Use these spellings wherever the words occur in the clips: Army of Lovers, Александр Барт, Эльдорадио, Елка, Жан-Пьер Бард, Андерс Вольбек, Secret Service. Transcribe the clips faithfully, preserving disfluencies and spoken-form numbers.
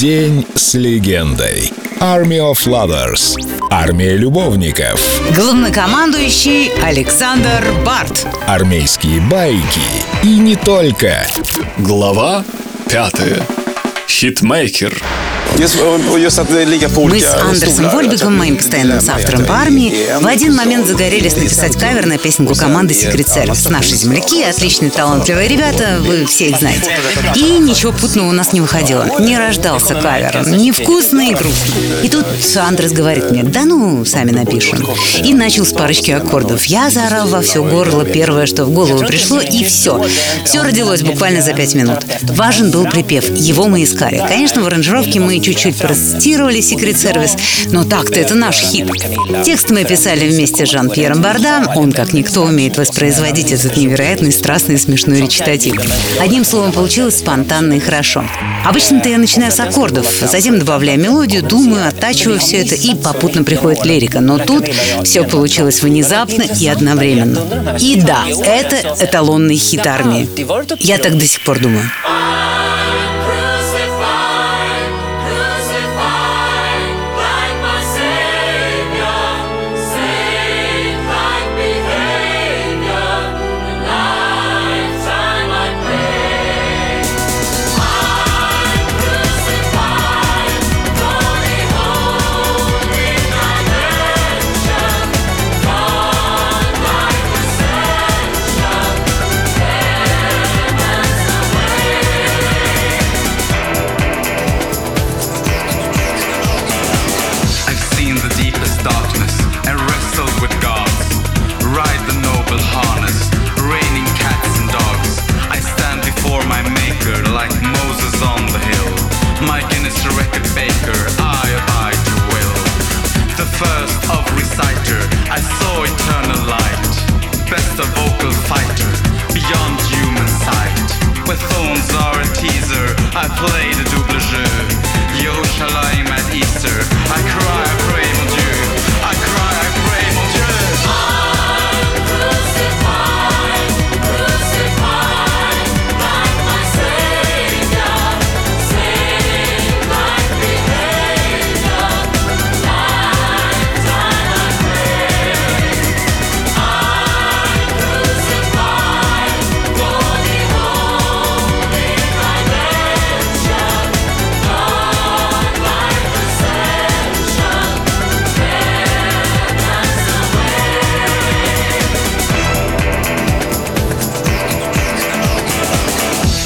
День с легендой. Army of Lovers. Армия любовников. Главнокомандующий Александр Барт. Армейские байки. И не только. Глава пятая. Хитмейкер. Мы с Андерсом Вольбеком, моим постоянным соавтором по армии, в один момент загорелись написать кавер на песенку команды Secret Service. Наши земляки, отличные талантливые ребята, вы все их знаете. И ничего путного у нас не выходило. Не рождался кавер. Невкусный и грустный. И тут Андерс говорит мне: да ну, сами напишем. И начал с парочки аккордов. Я заорал во все горло первое, что в голову пришло, и все. Все родилось буквально за пять минут. Важен был припев. Его мы искали. Конечно, в аранжировке мы чуть-чуть процитировали Secret Service, но так-то это наш хит. Текст мы писали вместе с Жан-Пьером Бардом. Он, как никто, умеет воспроизводить этот невероятный, страстный, смешной речитатив. Одним словом, получилось спонтанно и хорошо. Обычно-то я начинаю с аккордов, затем добавляю мелодию, думаю, оттачиваю все это, и попутно приходит лирика. Но тут все получилось внезапно и одновременно. И да, это эталонный хит армии. Я так до сих пор думаю. I play the double jeu. Yo, shall I am at Easter? I cry, I pray, mon Dieu. I cry, I pray, mon Dieu. I'm crucified, crucified, like my Savior. Sin like behavior. Lifetime I pray. I'm crucified, holy, holy,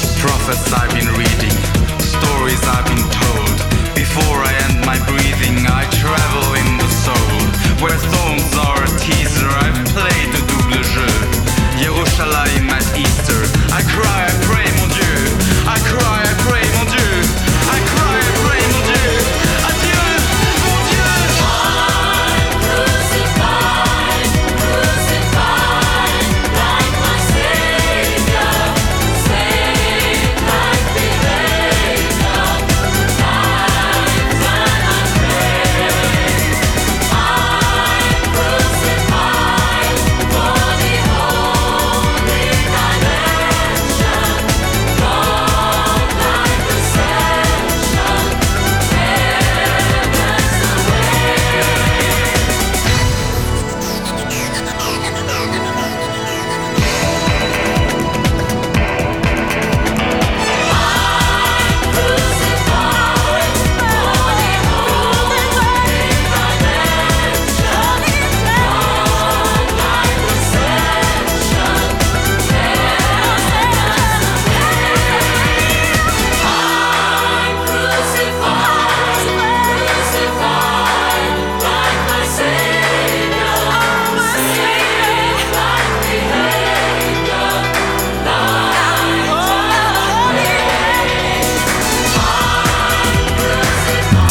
my I've been reading, stories I've been told. Before I end my breathing, I travel in the soul. Where thorns are a teaser, I've played the double jeu. Jerusalem at Easter, I cry, I pray, mon Dieu. I cry, I pray, mon Dieu. I cry, I pray, mon Dieu. Adieu, mon Dieu. I'm crucified, crucified, like my Savior.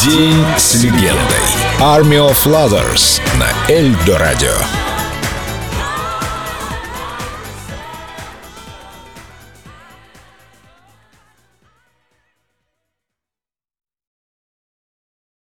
День с легендой. Army of Lovers на Эльдорадио.